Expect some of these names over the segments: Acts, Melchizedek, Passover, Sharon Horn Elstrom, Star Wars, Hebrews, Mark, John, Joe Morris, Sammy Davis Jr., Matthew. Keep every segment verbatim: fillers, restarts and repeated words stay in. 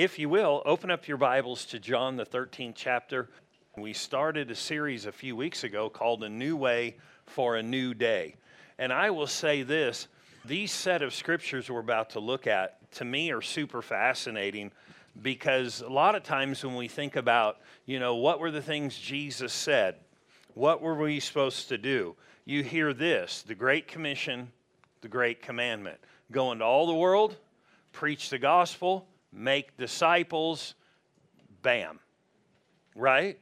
If you will, open up your Bibles to John, the thirteenth chapter. We started a series a few weeks ago called A New Way for a New Day. And I will say this, these set of scriptures we're about to look at, to me, are super fascinating because a lot of times when we think about, you know, what were the things Jesus said? What were we supposed to do? You hear this, the Great Commission, the Great Commandment. Go into all the world, preach the gospel, make disciples, bam, right?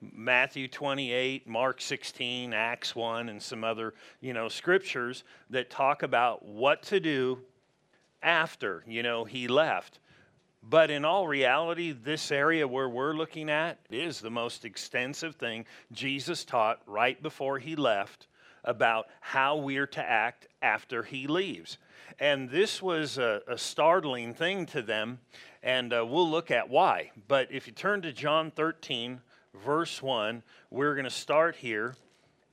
Matthew twenty-eight, Mark sixteen, Acts one, and some other, you know, scriptures that talk about what to do after, you know, he left. But in all reality, this area where we're looking at is the most extensive thing Jesus taught right before he left about how we're to act after he leaves. And this was a, a startling thing to them, and uh, we'll look at why. But if you turn to John thirteen, verse one, we're going to start here.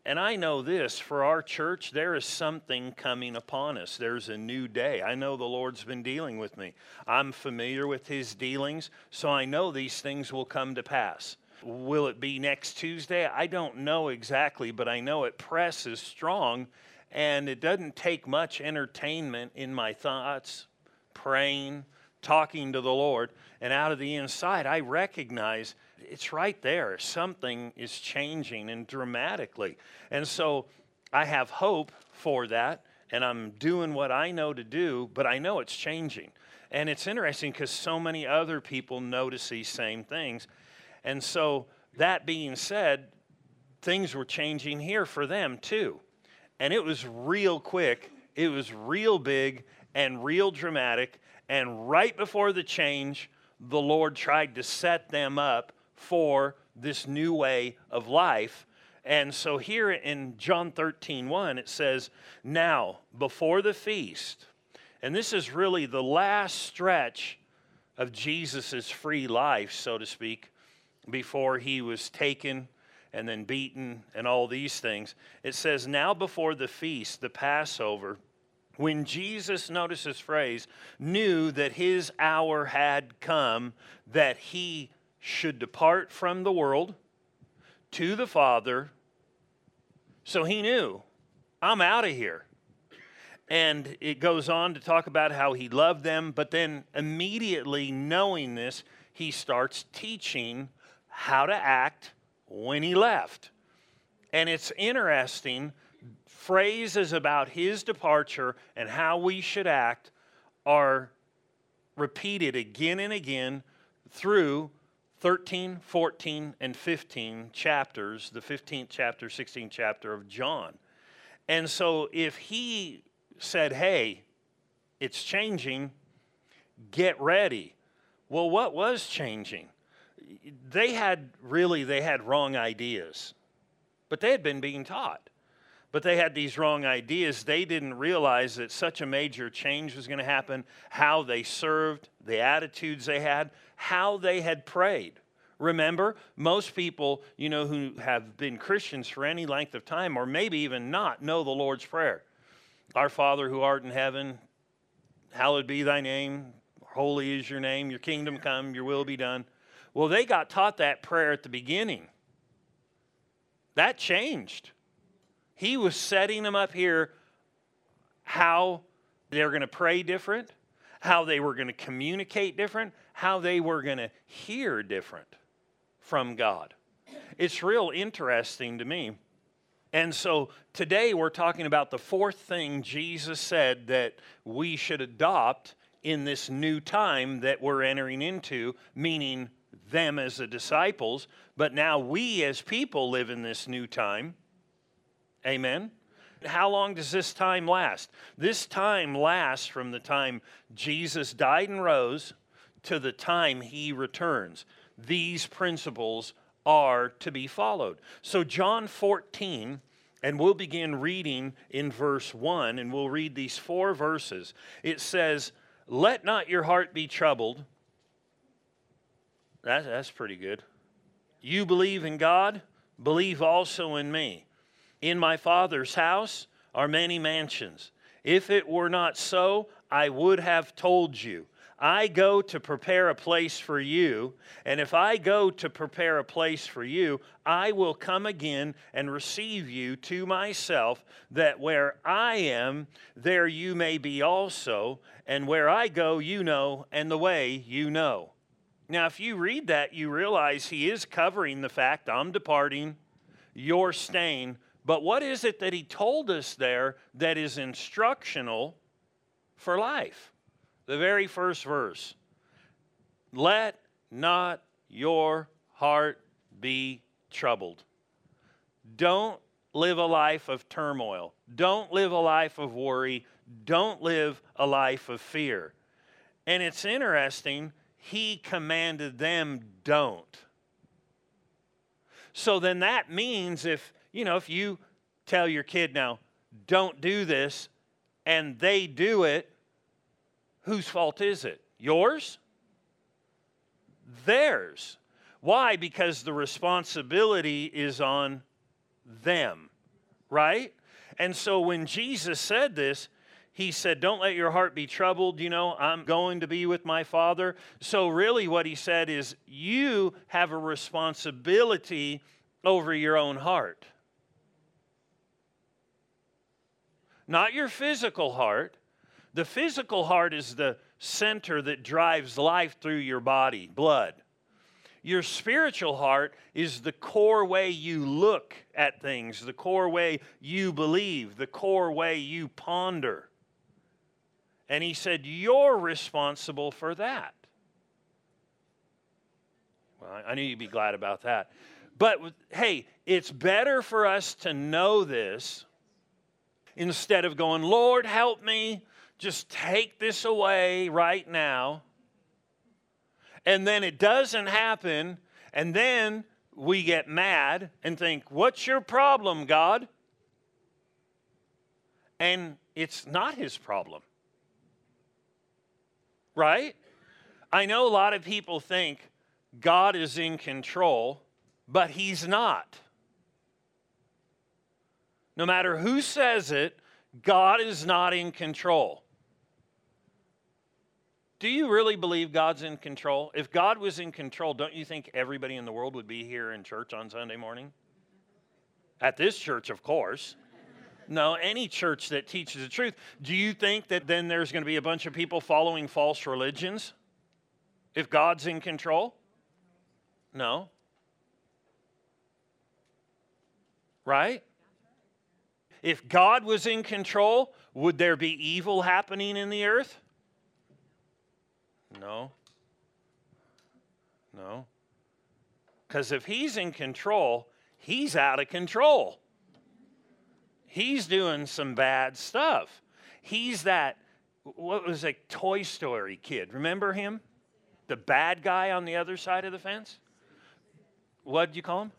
And I know this, for our church, there is something coming upon us. There's a new day. I know the Lord's been dealing with me. I'm familiar with his dealings, so I know these things will come to pass. Will it be next Tuesday? I don't know exactly, but I know it presses strong, and it doesn't take much entertainment in my thoughts, praying, talking to the Lord, and out of the inside, I recognize it's right there. Something is changing, and dramatically. And so I have hope for that, and I'm doing what I know to do, but I know it's changing. And it's interesting because so many other people notice these same things. And so that being said, things were changing here for them too. And it was real quick, it was real big, and real dramatic. And right before the change, the Lord tried to set them up for this new way of life. And so here in John thirteen one, it says, now, before the feast, and this is really the last stretch of Jesus' free life, so to speak, before he was taken and then beaten and all these things. It says, now before the feast, the Passover, when Jesus, notice this phrase, knew that his hour had come, that he should depart from the world to the Father. So he knew, I'm out of here. And it goes on to talk about how he loved them, but then immediately knowing this, he starts teaching how to act when he left. And it's interesting, phrases about his departure and how we should act are repeated again and again through thirteen, fourteen, and fifteen chapters, the fifteenth chapter, sixteenth chapter of John. And so if he said, hey, it's changing, get ready. Well, what was changing? They had really, they had wrong ideas, but they had been being taught. But they had these wrong ideas. They didn't realize that such a major change was going to happen, how they served, the attitudes they had, how they had prayed. Remember, most people, you know, who have been Christians for any length of time, or maybe even not, know the Lord's Prayer. Our Father who art in heaven, hallowed be thy name, holy is your name, your kingdom come, your will be done. Well, they got taught that prayer at the beginning. That changed. He was setting them up here how they're going to pray different, how they were going to communicate different, how they were going to hear different from God. It's real interesting to me. And so today we're talking about the fourth thing Jesus said that we should adopt in this new time that we're entering into, meaning them as the disciples, but now we as people live in this new time. Amen. How long does this time last? This time lasts from the time Jesus died and rose to the time he returns. These principles are to be followed. So John fourteen, and we'll begin reading in verse one, and we'll read these four verses. It says, let not your heart be troubled. That, that's pretty good. You believe in God, believe also in me. In my Father's house are many mansions. If it were not so, I would have told you. I go to prepare a place for you, and if I go to prepare a place for you, I will come again and receive you to myself, that where I am, there you may be also, and where I go, you know, and the way you know. Now, if you read that, you realize he is covering the fact, I'm departing, you're staying. But what is it that he told us there that is instructional for life? The very first verse, let not your heart be troubled. Don't live a life of turmoil. Don't live a life of worry. Don't live a life of fear. And it's interesting, he commanded them don't. So then that means if, you know, if you tell your kid now, don't do this, and they do it, whose fault is it? Yours? Theirs. Why? Because the responsibility is on them, right? And so when Jesus said this, he said, don't let your heart be troubled. You know, I'm going to be with my Father. So really what he said is you have a responsibility over your own heart. Not your physical heart. The physical heart is the center that drives life through your body, blood. Your spiritual heart is the core way you look at things, the core way you believe, the core way you ponder. And he said, you're responsible for that. Well, I knew you'd be glad about that. But, hey, it's better for us to know this instead of going, Lord, help me. Just take this away right now. And then it doesn't happen. And then we get mad and think, what's your problem, God? And it's not his problem. Right? I know a lot of people think God is in control, but he's not. No matter who says it, God is not in control. Do you really believe God's in control? If God was in control, don't you think everybody in the world would be here in church on Sunday morning? At this church, of course. No, any church that teaches the truth. Do you think that then there's going to be a bunch of people following false religions? If God's in control? No. Right? If God was in control, would there be evil happening in the earth? No. No. Because if he's in control, he's out of control. He's doing some bad stuff. He's that, what was it, Toy Story kid. Remember him? The bad guy on the other side of the fence? What did you call him?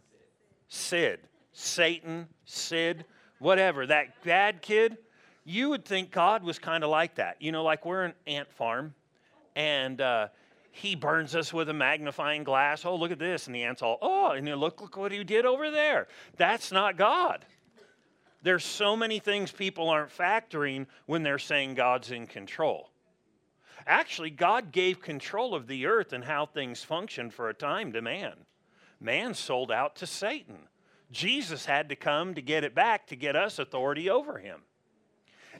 Sid. Satan, Sid. Whatever, that bad kid, you would think God was kind of like that. You know, like we're an ant farm, and uh, he burns us with a magnifying glass. Oh, look at this. And the ant's all, oh, and you look, look what he did over there. That's not God. There's so many things people aren't factoring when they're saying God's in control. Actually, God gave control of the earth and how things function for a time to man. Man sold out to Satan. Jesus had to come to get it back to get us authority over him.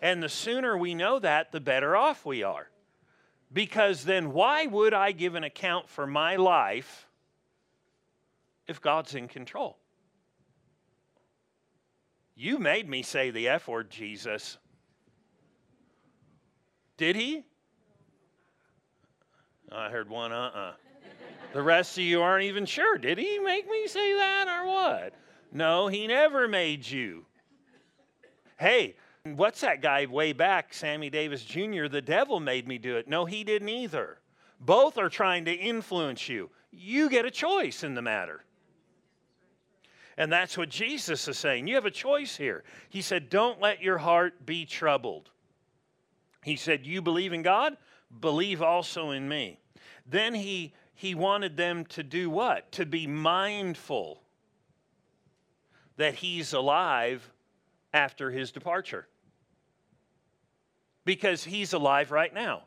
And the sooner we know that, the better off we are. Because then why would I give an account for my life if God's in control? You made me say the F word, Jesus. Did he? I heard one uh-uh. The rest of you aren't even sure. Did he make me say that or what? No, he never made you. Hey, what's that guy way back, Sammy Davis Junior, the devil made me do it. No, he didn't either. Both are trying to influence you. You get a choice in the matter. And that's what Jesus is saying. You have a choice here. He said, don't let your heart be troubled. He said, you believe in God? Believe also in me. Then he, he wanted them to do what? To be mindful that he's alive after his departure. Because he's alive right now.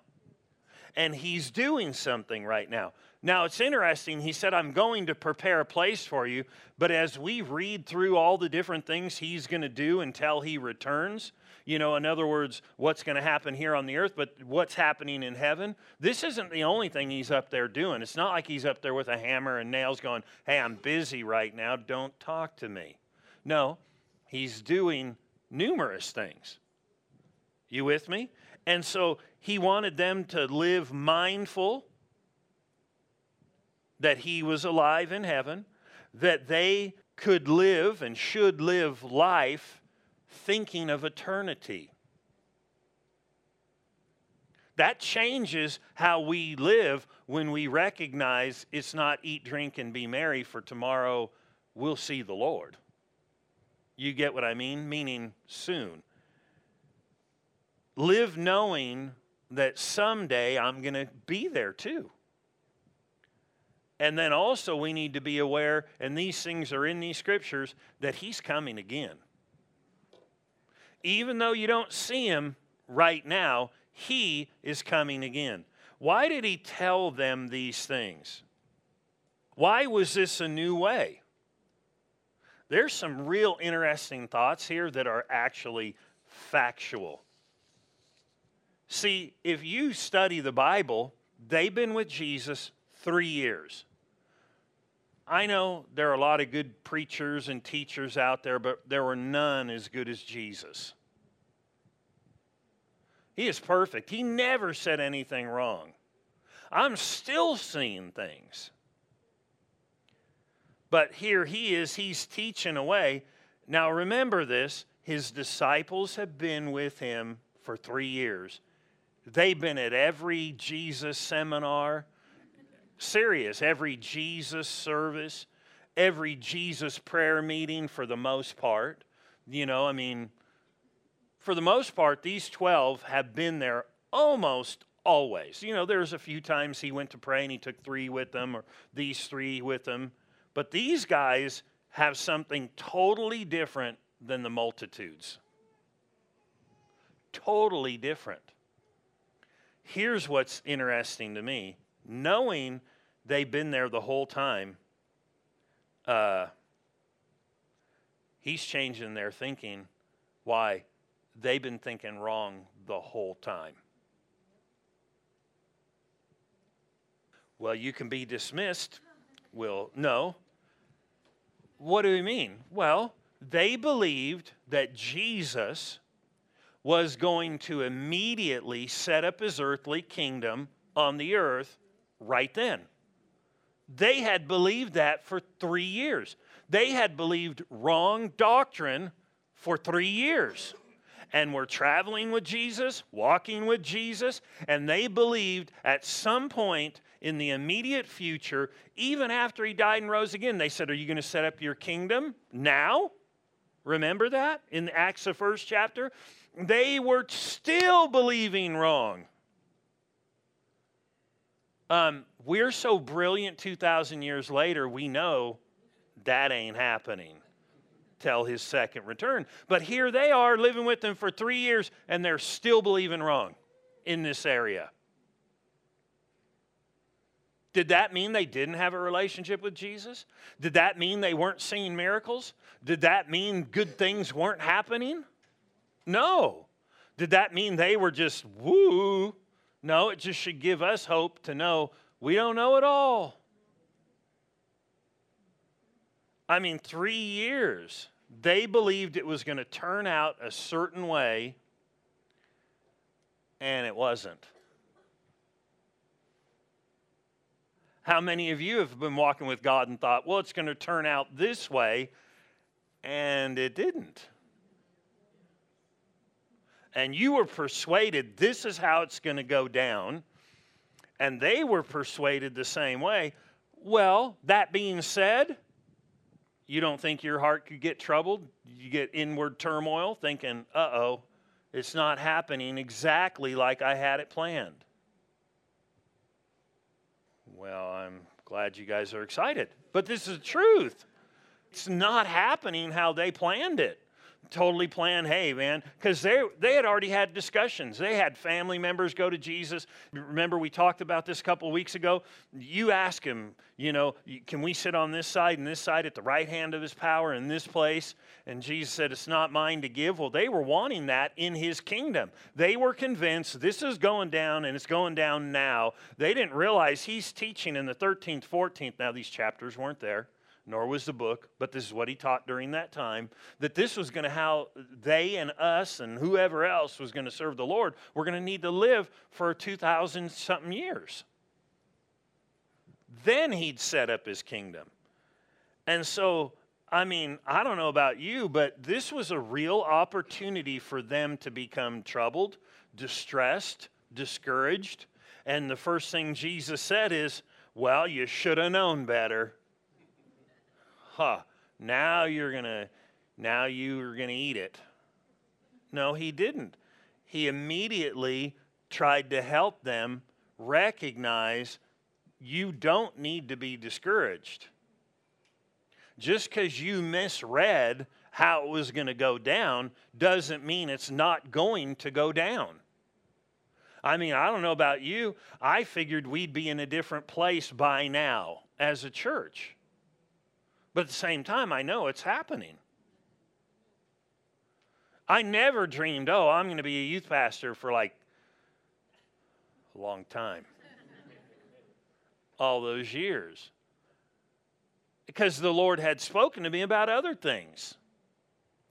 and he's doing something right now. Now, it's interesting. He said, I'm going to prepare a place for you. But as we read through all the different things he's going to do until he returns, you know, in other words, what's going to happen here on the earth, but what's happening in heaven, this isn't the only thing he's up there doing. It's not like he's up there with a hammer and nails going, hey, I'm busy right now. Don't talk to me. No, he's doing numerous things. You with me? And so he wanted them to live mindful that he was alive in heaven, that they could live and should live life thinking of eternity. That changes how we live when we recognize it's not eat, drink, and be merry, for tomorrow we'll see the Lord. You get what I mean? Meaning soon. Live knowing that someday I'm going to be there too. And then also we need to be aware, and these things are in these scriptures, that he's coming again. Even though you don't see him right now, he is coming again. Why did he tell them these things? Why was this a new way? There's some real interesting thoughts here that are actually factual. See, if you study the Bible, they've been with Jesus three years. I know there are a lot of good preachers and teachers out there, but there were none as good as Jesus. He is perfect. He never said anything wrong. I'm still seeing things. But here he is, he's teaching away. Now remember this, his disciples have been with him for three years. They've been at every Jesus seminar. Serious, every Jesus service, every Jesus prayer meeting for the most part. You know, I mean, for the most part, these twelve have been there almost always. You know, there's a few times he went to pray and he took three with them, or these three with him. But these guys have something totally different than the multitudes. Totally different. Here's what's interesting to me. Knowing they've been there the whole time, uh, he's changing their thinking. Why? They've been thinking wrong the whole time. Well, you can be dismissed. Well, no. What do we mean? Well, they believed that Jesus was going to immediately set up his earthly kingdom on the earth. Right then. They had believed that for three years. They had believed wrong doctrine for three years. And were traveling with Jesus, walking with Jesus, and they believed at some point in the immediate future, even after he died and rose again, they said, are you going to set up your kingdom now? Remember that in Acts the first chapter? They were still believing wrong. Um, we're so brilliant two thousand years later, we know that ain't happening till his second return. But here they are living with him for three years, and they're still believing wrong in this area. Did that mean they didn't have a relationship with Jesus? Did that mean they weren't seeing miracles? Did that mean good things weren't happening? No. Did that mean they were just woo? No, it just should give us hope to know we don't know it all. I mean, three years, they believed it was going to turn out a certain way, and it wasn't. How many of you have been walking with God and thought, well, it's going to turn out this way, and it didn't? And you were persuaded this is how it's going to go down. And they were persuaded the same way. Well, that being said, you don't think your heart could get troubled? You get inward turmoil thinking, uh-oh, it's not happening exactly like I had it planned. Well, I'm glad you guys are excited. But this is the truth. It's not happening how they planned it. totally plan, hey, man, because they, they had already had discussions. They had family members go to Jesus. Remember, we talked about this a couple of weeks ago. You ask him, you know, can we sit on this side and this side at the right hand of his power in this place? And Jesus said, it's not mine to give. Well, they were wanting that in his kingdom. They were convinced this is going down and it's going down now. They didn't realize he's teaching in the thirteenth, fourteenth. Now, these chapters weren't there, nor was the book, but this is what he taught during that time, that this was going to how they and us and whoever else was going to serve the Lord, we're going to need to live for two thousand something years. Then he'd set up his kingdom. And so, I mean, I don't know about you, but this was a real opportunity for them to become troubled, distressed, discouraged. And the first thing Jesus said is, well, you should have known better. Huh, now you're gonna, now you're gonna eat it. No, he didn't. He immediately tried to help them recognize you don't need to be discouraged. Just because you misread how it was gonna go down doesn't mean it's not going to go down. I mean, I don't know about you. I figured we'd be in a different place by now as a church. But at the same time, I know it's happening. I never dreamed, oh, I'm going to be a youth pastor for like a long time. All those years. Because the Lord had spoken to me about other things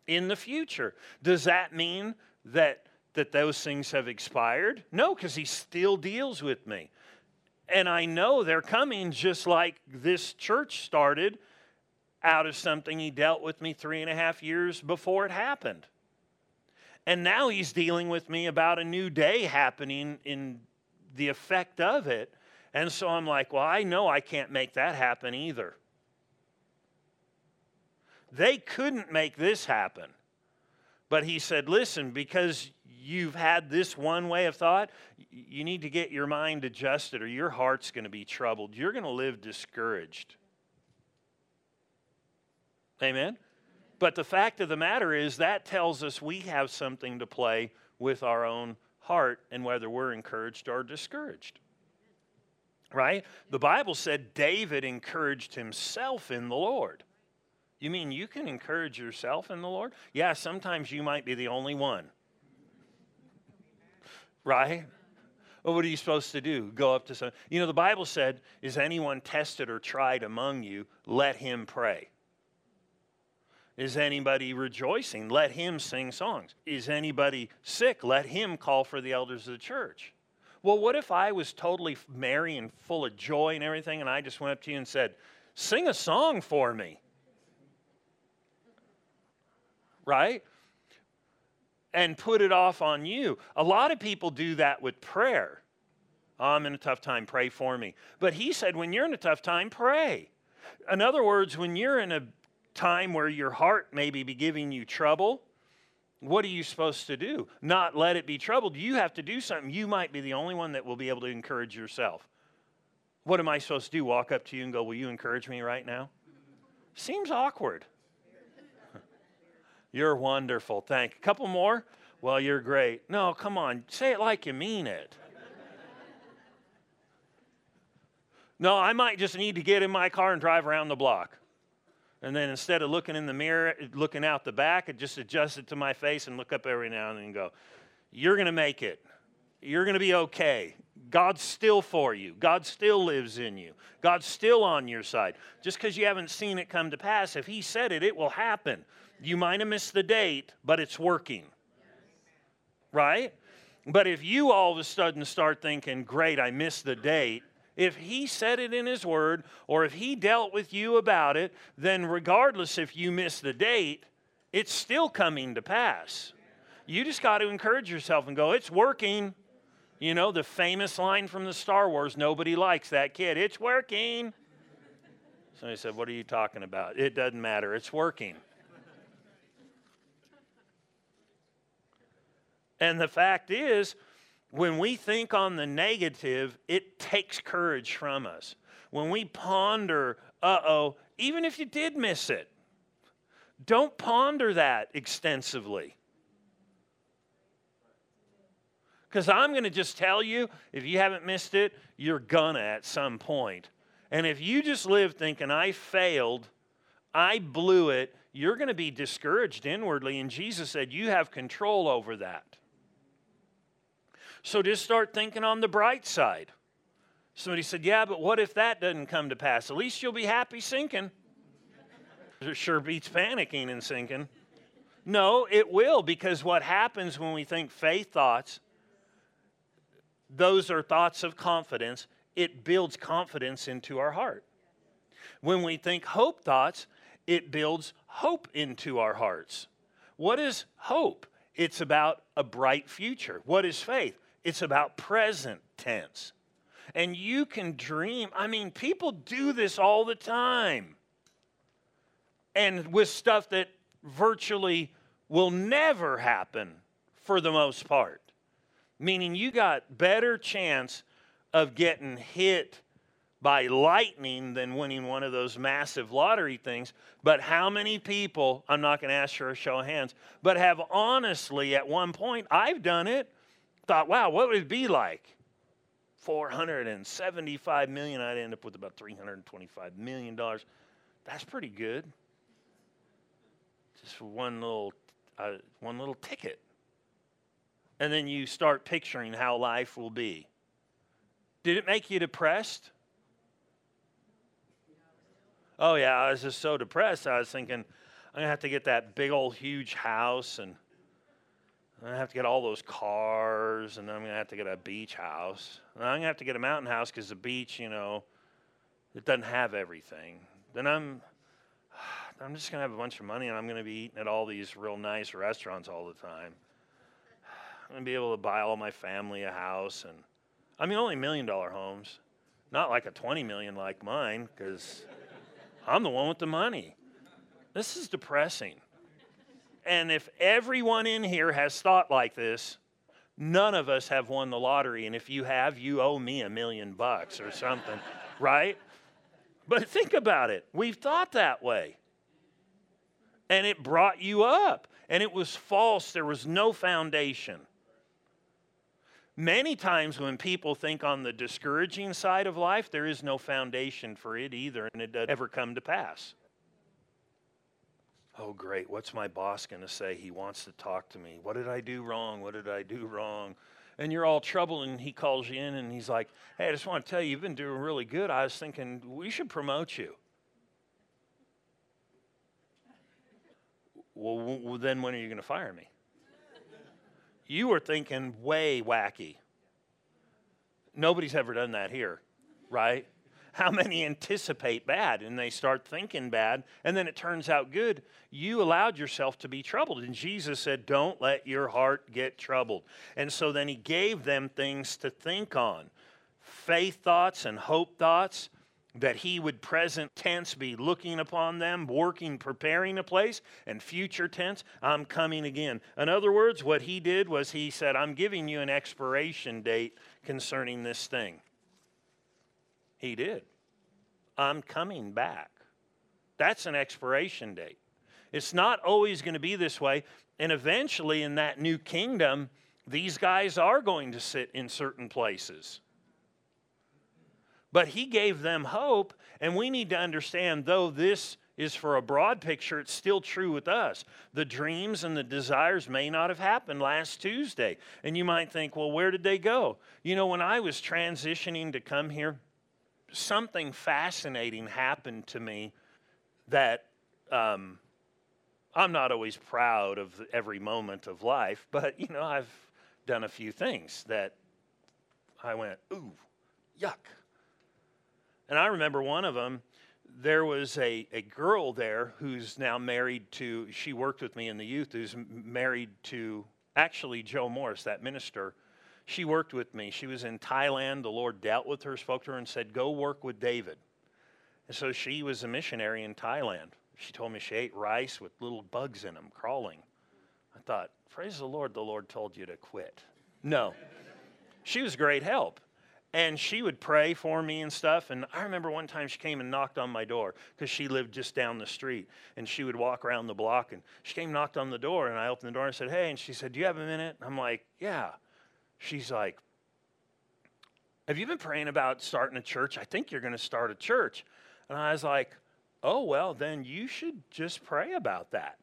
in the future. Does that mean that, that those things have expired? No, because he still deals with me. And I know they're coming just like this church started out of something he dealt with me three and a half years before it happened. And now he's dealing with me about a new day happening in the effect of it. And so I'm like, well, I know I can't make that happen either. They couldn't make this happen. But he said, listen, because you've had this one way of thought, you need to get your mind adjusted or your heart's going to be troubled. You're going to live discouraged. Amen? But the fact of the matter is that tells us we have something to play with our own heart and whether we're encouraged or discouraged. Right? The Bible said David encouraged himself in the Lord. You mean you can encourage yourself in the Lord? Yeah, sometimes you might be the only one. Right? Well, what are you supposed to do? Go up to some. You know, the Bible said, is anyone tested or tried among you? Let him pray. Is anybody rejoicing? Let him sing songs. Is anybody sick? Let him call for the elders of the church. Well, what if I was totally merry and full of joy and everything, and I just went up to you and said, sing a song for me? Right? And put it off on you. A lot of people do that with prayer. Oh, I'm in a tough time. Pray for me. But he said, when you're in a tough time, pray. In other words, when you're in a time where your heart maybe be giving you trouble, what are you supposed to do? Not let it be troubled. You have to do something. You might be the only one that will be able to encourage yourself. What am I supposed to do? Walk up to you and go, will you encourage me right now? Seems awkward. You're wonderful. Thank you. A couple more? Well, you're great. No, come on. Say it like you mean it. No, I might just need to get in my car and drive around the block. And then instead of looking in the mirror, looking out the back, I just adjust it to my face and look up every now and then and go, you're going to make it. You're going to be okay. God's still for you. God still lives in you. God's still on your side. Just because you haven't seen it come to pass, if he said it, it will happen. You might have missed the date, but it's working. Right? But if you all of a sudden start thinking, great, I missed the date, if he said it in his word, or if he dealt with you about it, then regardless if you miss the date, it's still coming to pass. You just got to encourage yourself and go, it's working. You know, the famous line from the Star Wars, nobody likes that kid. It's working. Somebody said, what are you talking about? It doesn't matter. It's working. And the fact is, when we think on the negative, it takes courage from us. When we ponder, uh-oh, even if you did miss it, Don't ponder that extensively. Because I'm going to just tell you, if you haven't missed it, you're gonna at some point. And if you just live thinking, I failed, I blew it, you're going to be discouraged inwardly. And Jesus said, you have control over that. So just start thinking on the bright side. Somebody said, yeah, but what if that doesn't come to pass? At least you'll be happy sinking. It sure beats panicking and sinking. No, it will, because what happens when we think faith thoughts, those are thoughts of confidence. It builds confidence into our heart. When we think hope thoughts, it builds hope into our hearts. What is hope? It's about a bright future. What is faith? It's about present tense. And you can dream. I mean, people do this all the time. And with stuff that virtually will never happen for the most part. Meaning you got better chance of getting hit by lightning than winning one of those massive lottery things. But how many people, I'm not going to ask for a show of hands, but have honestly at one point, I've done it, thought, wow, what would it be like? four hundred seventy-five million dollars, I'd end up with about three hundred twenty-five million dollars. That's pretty good. Just one little, uh, one little ticket. And then you start picturing how life will be. Did it make you depressed? Oh, yeah, I was just so depressed. I was thinking, I'm going to have to get that big old huge house, and I'm going to have to get all those cars, and I'm going to have to get a beach house. And I'm going to have to get a mountain house because the beach, you know, it doesn't have everything. Then I'm I'm just going to have a bunch of money, and I'm going to be eating at all these real nice restaurants all the time. I'm going to be able to buy all my family a house. And I mean, only million-dollar homes. Not like a twenty million like mine, because I'm the one with the money. This is depressing. And if everyone in here has thought like this, none of us have won the lottery. And if you have, you owe me a million bucks or something, right? But think about it. We've thought that way. And it brought you up. And it was false. There was no foundation. Many times when people think on the discouraging side of life, there is no foundation for it either, and it doesn't ever come to pass. Oh, great, what's my boss going to say? He wants to talk to me. What did I do wrong? What did I do wrong? And you're all troubled, and he calls you in, and he's like, hey, I just want to tell you, you've been doing really good. I was thinking, we should promote you. Well, w- then when are you going to fire me? You were thinking way wacky. Nobody's ever done that here, right? How many anticipate bad and they start thinking bad and then it turns out good? You allowed yourself to be troubled. And Jesus said, don't let your heart get troubled. And so then he gave them things to think on. Faith thoughts and hope thoughts that he would present tense be looking upon them, working, preparing a place, and future tense, I'm coming again. In other words, what he did was he said, I'm giving you an expiration date concerning this thing. He did. I'm coming back. That's an expiration date. It's not always going to be this way, and eventually in that new kingdom, these guys are going to sit in certain places. But he gave them hope, and we need to understand, though this is for a broad picture, it's still true with us. The dreams and the desires may not have happened last Tuesday. And you might think, well, where did they go? You know, when I was transitioning to come here, something fascinating happened to me that um, I'm not always proud of every moment of life, but, you know, I've done a few things that I went, ooh, yuck. And I remember one of them, there was a, a girl there who's now married to, she worked with me in the youth, who's married to, actually, Joe Morris, that minister. She worked with me. She was in Thailand. The Lord dealt with her, spoke to her, and said, go work with David. And so she was a missionary in Thailand. She told me she ate rice with little bugs in them, crawling. I thought, praise the Lord, the Lord told you to quit. No. She was great help. And she would pray for me and stuff. And I remember one time she came and knocked on my door because she lived just down the street. And she would walk around the block. And she came and knocked on the door. And I opened the door and I said, hey. And she said, do you have a minute? And I'm like, yeah. She's like, have you been praying about starting a church? I think you're going to start a church. And I was like, oh, well, then you should just pray about that.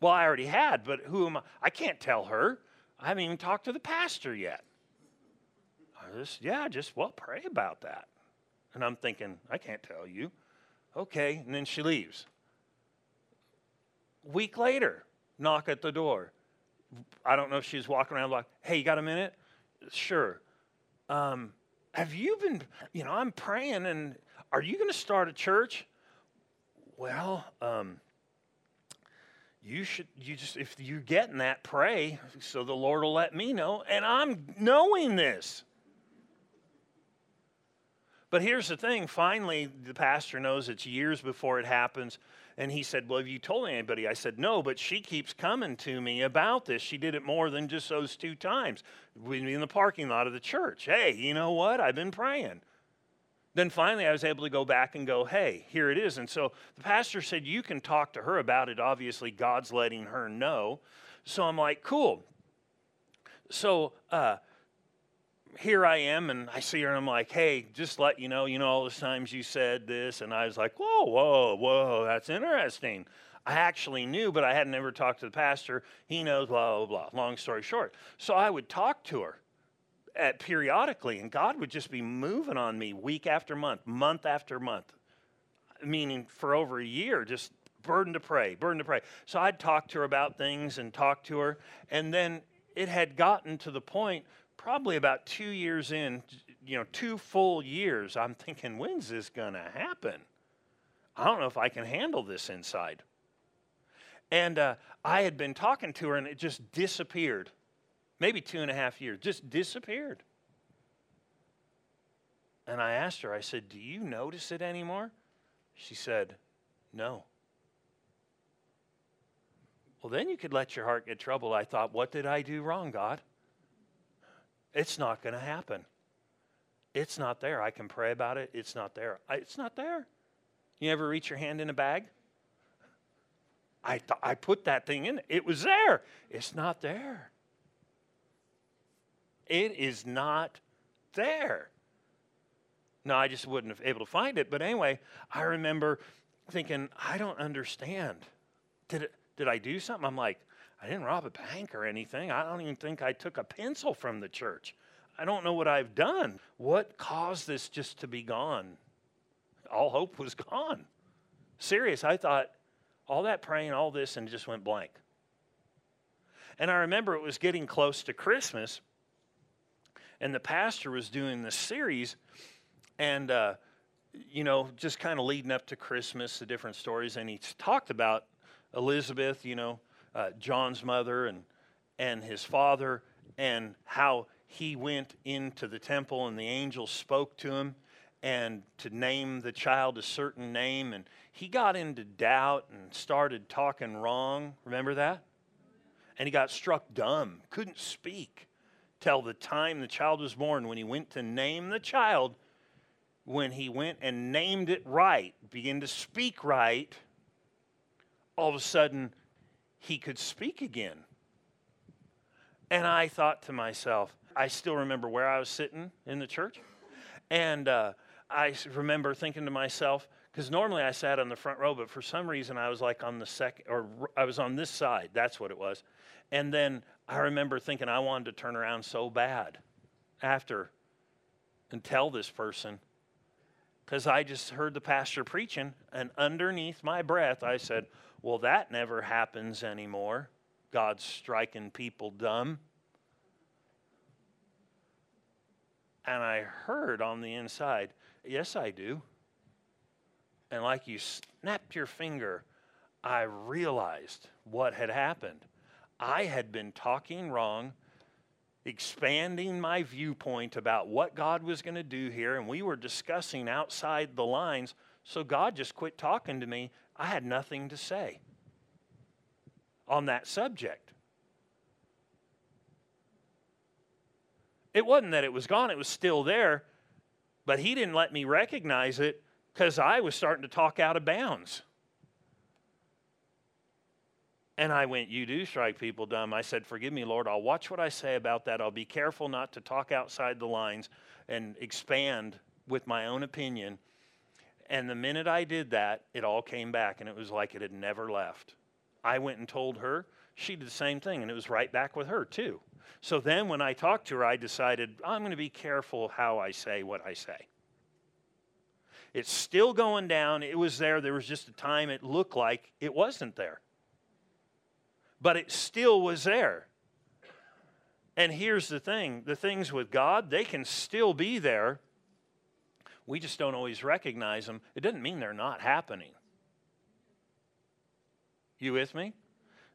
Well, I already had, but who am I? I can't tell her. I haven't even talked to the pastor yet. I just, yeah, just, well, pray about that. And I'm thinking, I can't tell you. Okay, and then she leaves. Week later, knock at the door. I don't know if she's walking around like, hey, you got a minute? Sure. Um, have you been, you know, I'm praying, and are you going to start a church? Well, um, you should, you just, if you're getting that, pray, so the Lord will let me know. And I'm knowing this. But here's the thing. Finally, the pastor knows it's years before it happens. And he said, well, have you told anybody? I said, no, but she keeps coming to me about this. She did it more than just those two times. We'd be in the parking lot of the church. Hey, you know what? I've been praying. Then finally, I was able to go back and go, hey, here it is. And so the pastor said, you can talk to her about it. Obviously, God's letting her know. So I'm like, cool. So uh, here I am, and I see her, and I'm like, hey, just let you know, you know, all the times you said this. And I was like, whoa, whoa, whoa, that's interesting. I actually knew, but I had never talked to the pastor. He knows, blah, blah, blah. Long story short. So I would talk to her. At periodically, and God would just be moving on me week after month, month after month, meaning for over a year, just burden to pray, burden to pray. So I'd talk to her about things and talk to her, and then it had gotten to the point probably about two years in, you know, two full years, I'm thinking, when's this going to happen? I don't know if I can handle this inside. And uh, I had been talking to her, and it just disappeared. Maybe two and a half years, just disappeared. And I asked her, I said, do you notice it anymore? She said, no. Well, then you could let your heart get troubled. I thought, what did I do wrong, God? It's not going to happen. It's not there. I can pray about it. It's not there. I, it's not there. You ever reach your hand in a bag? I, th- I put that thing in. It was there. It's not there. It is not there. No, I just wouldn't have been able to find it. But anyway, I remember thinking, I don't understand. Did it, did I do something? I'm like, I didn't rob a bank or anything. I don't even think I took a pencil from the church. I don't know what I've done. What caused this just to be gone? All hope was gone. Serious, I thought, all that praying, all this, and it just went blank. And I remember it was getting close to Christmas, and the pastor was doing this series and, uh, you know, just kind of leading up to Christmas, the different stories. And he talked about Elizabeth, you know, uh, John's mother and and his father, and how he went into the temple and the angel spoke to him and to name the child a certain name. And he got into doubt and started talking wrong. Remember that? And he got struck dumb, couldn't speak. Till the time the child was born, when he went to name the child, when he went and named it right, began to speak right, all of a sudden he could speak again. And I thought to myself, I still remember where I was sitting in the church. And uh, I remember thinking to myself, because normally I sat on the front row, but for some reason I was like on the second, or I was on this side. That's what it was. And then I remember thinking I wanted to turn around so bad after and tell this person, because I just heard the pastor preaching, and underneath my breath I said, well, that never happens anymore. God's striking people dumb. And I heard on the inside, yes, I do. And like you snapped your finger, I realized what had happened. I had been talking wrong, expanding my viewpoint about what God was going to do here, and we were discussing outside the lines, so God just quit talking to me. I had nothing to say on that subject. It wasn't that it was gone. It was still there. But he didn't let me recognize it because I was starting to talk out of bounds. And I went, you do strike people dumb. I said, forgive me, Lord. I'll watch what I say about that. I'll be careful not to talk outside the lines and expand with my own opinion. And the minute I did that, it all came back, and it was like it had never left. I went and told her. She did the same thing, and it was right back with her, too. So then when I talked to her, I decided, I'm going to be careful how I say what I say. It's still going down. It was there. There was just a time it looked like it wasn't there. But it still was there. And here's the thing. The things with God, they can still be there. We just don't always recognize them. It doesn't mean they're not happening. You with me?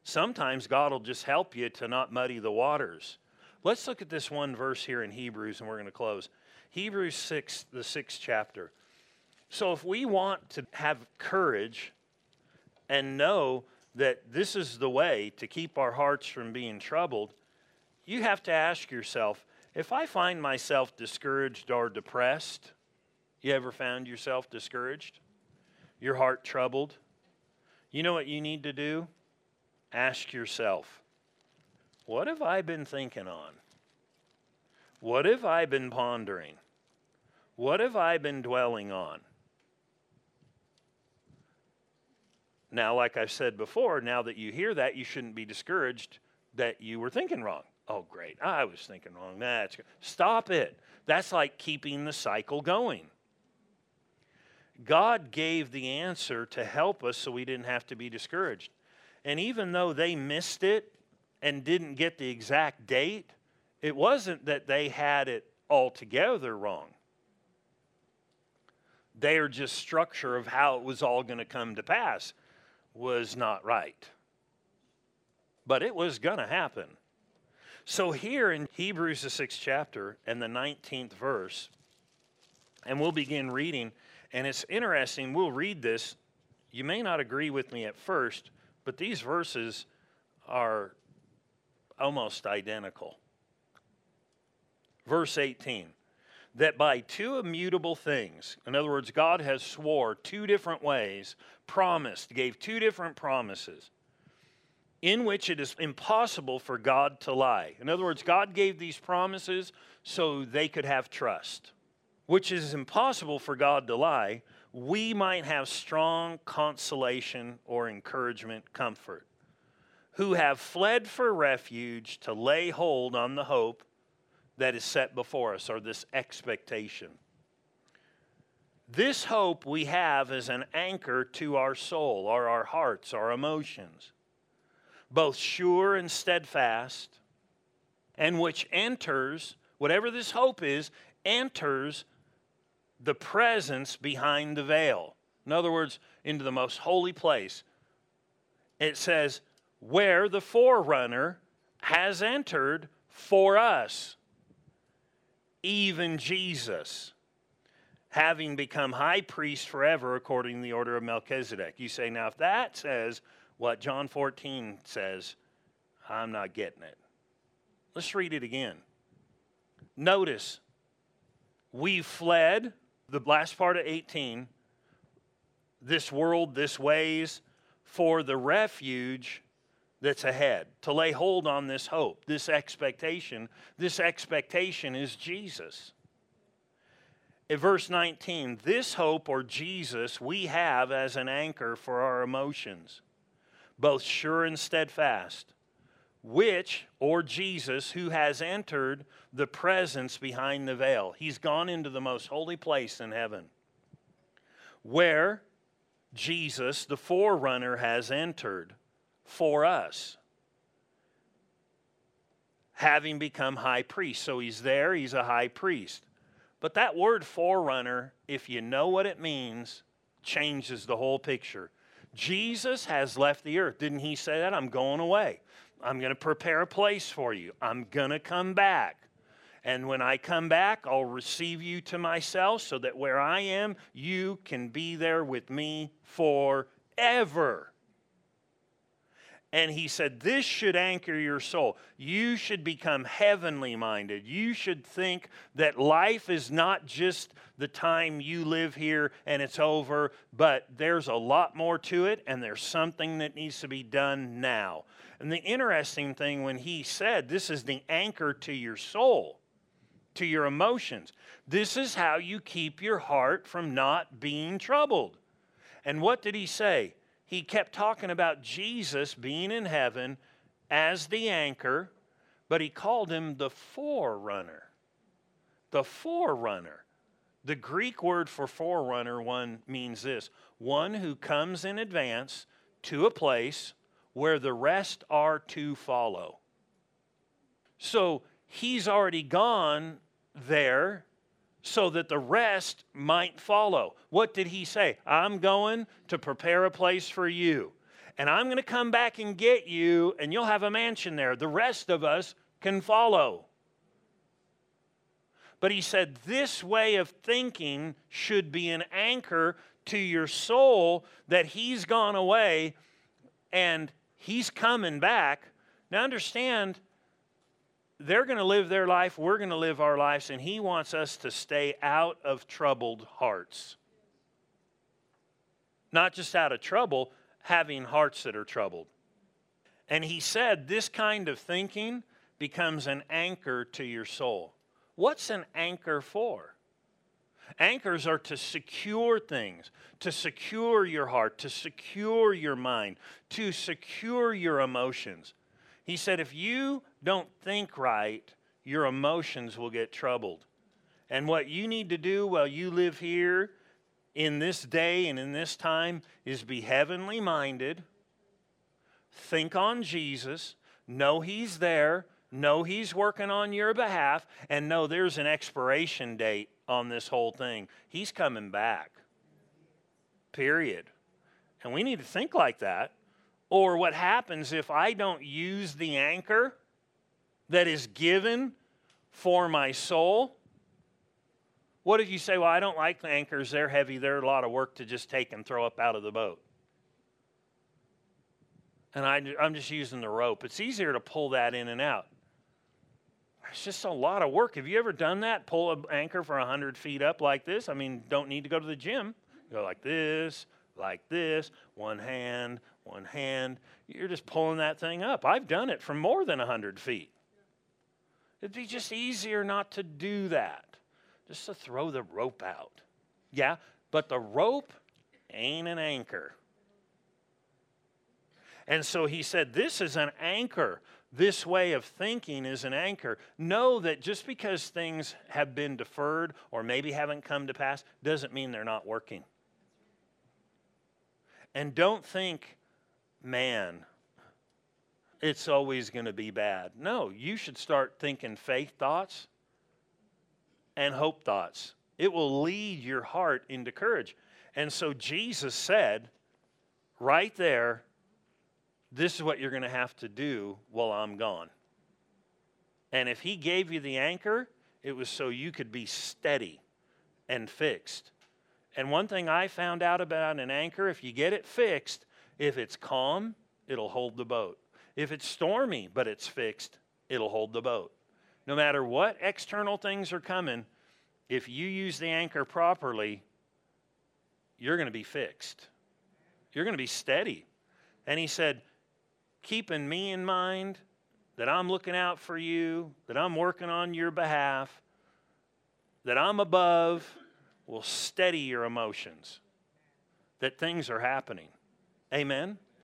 Sometimes God will just help you to not muddy the waters. Let's look at this one verse here in Hebrews, and we're going to close. Hebrews six, the sixth chapter. So if we want to have courage and know that this is the way to keep our hearts from being troubled, you have to ask yourself, if I find myself discouraged or depressed, you ever found yourself discouraged? Your heart troubled? You know what you need to do? Ask yourself, what have I been thinking on? What have I been pondering? What have I been dwelling on? Now, like I've said before, now that you hear that, you shouldn't be discouraged that you were thinking wrong. Oh, great, I was thinking wrong. That's good. Stop it. That's like keeping the cycle going. God gave the answer to help us so we didn't have to be discouraged. And even though they missed it and didn't get the exact date, it wasn't that they had it altogether wrong. Their just structure of how it was all going to come to pass was not right. But it was going to happen. So here in Hebrews, the sixth chapter and the nineteenth verse, and we'll begin reading. And it's interesting, we'll read this. You may not agree with me at first, but these verses are almost identical. Verse eighteen, that by two immutable things, in other words, God has swore two different ways, promised, gave two different promises, in which it is impossible for God to lie. In other words, God gave these promises so they could have trust. Which is impossible for God to lie, we might have strong consolation or encouragement, comfort, who have fled for refuge to lay hold on the hope that is set before us, or this expectation. This hope we have is an anchor to our soul, or our hearts, our emotions, both sure and steadfast, and which enters, whatever this hope is, enters the presence behind the veil. In other words, into the most holy place. It says, where the forerunner has entered for us, even Jesus, having become high priest forever according to the order of Melchizedek. You say, now if that says what John fourteen says, I'm not getting it. Let's read it again. Notice, we fled, the last part of eighteen, this world, this ways, for the refuge that's ahead, to lay hold on this hope, this expectation. This expectation is Jesus. In verse nineteen, this hope, or Jesus, we have as an anchor for our emotions, both sure and steadfast, which, or Jesus, who has entered the presence behind the veil. He's gone into the most holy place in heaven, where Jesus, the forerunner, has entered for us, having become high priest. So he's there, he's a high priest. But that word forerunner, if you know what it means, changes the whole picture. Jesus has left the earth. Didn't he say that? I'm going away. I'm going to prepare a place for you. I'm going to come back. And when I come back, I'll receive you to myself so that where I am, you can be there with me forever. And he said, this should anchor your soul. You should become heavenly minded. You should think that life is not just the time you live here and it's over, but there's a lot more to it, and there's something that needs to be done now. And the interesting thing, when he said, this is the anchor to your soul, to your emotions, this is how you keep your heart from not being troubled. And what did he say? He kept talking about Jesus being in heaven as the anchor, but he called him the forerunner. The forerunner. The Greek word for forerunner one means this: one who comes in advance to a place where the rest are to follow. So he's already gone there, so that the rest might follow. What did he say? I'm going to prepare a place for you, and I'm going to come back and get you, and you'll have a mansion there. The rest of us can follow. But he said this way of thinking should be an anchor to your soul, that he's gone away and he's coming back. Now understand, they're going to live their life, we're going to live our lives, and he wants us to stay out of troubled hearts. Not just out of trouble, having hearts that are troubled. And he said this kind of thinking becomes an anchor to your soul. What's an anchor for? Anchors are to secure things, to secure your heart, to secure your mind, to secure your emotions. He said, if you don't think right, your emotions will get troubled. And what you need to do while you live here in this day and in this time is be heavenly minded, think on Jesus, know he's there, know he's working on your behalf, and know there's an expiration date on this whole thing. He's coming back. Period. And we need to think like that. Or what happens if I don't use the anchor that is given for my soul? What if you say, well, I don't like the anchors, they're heavy, they're a lot of work to just take and throw up out of the boat. And I, I'm just using the rope. It's easier to pull that in and out. It's just a lot of work. Have you ever done that? Pull an anchor for one hundred feet up like this? I mean, don't need to go to the gym. Go like this, like this, one hand, one hand. You're just pulling that thing up. I've done it from more than one hundred feet. It'd be just easier not to do that, just to throw the rope out. Yeah, but the rope ain't an anchor. And so he said, this is an anchor. This way of thinking is an anchor. Know that just because things have been deferred or maybe haven't come to pass doesn't mean they're not working. And don't think, man, it's always going to be bad. No, you should start thinking faith thoughts and hope thoughts. It will lead your heart into courage. And so Jesus said, right there, this is what you're going to have to do while I'm gone. And if he gave you the anchor, it was so you could be steady and fixed. And one thing I found out about an anchor, if you get it fixed, if it's calm, it'll hold the boat. If it's stormy, but it's fixed, it'll hold the boat. No matter what external things are coming, if you use the anchor properly, you're going to be fixed. You're going to be steady. And he said, keeping me in mind, that I'm looking out for you, that I'm working on your behalf, that I'm above, will steady your emotions, that things are happening. Amen?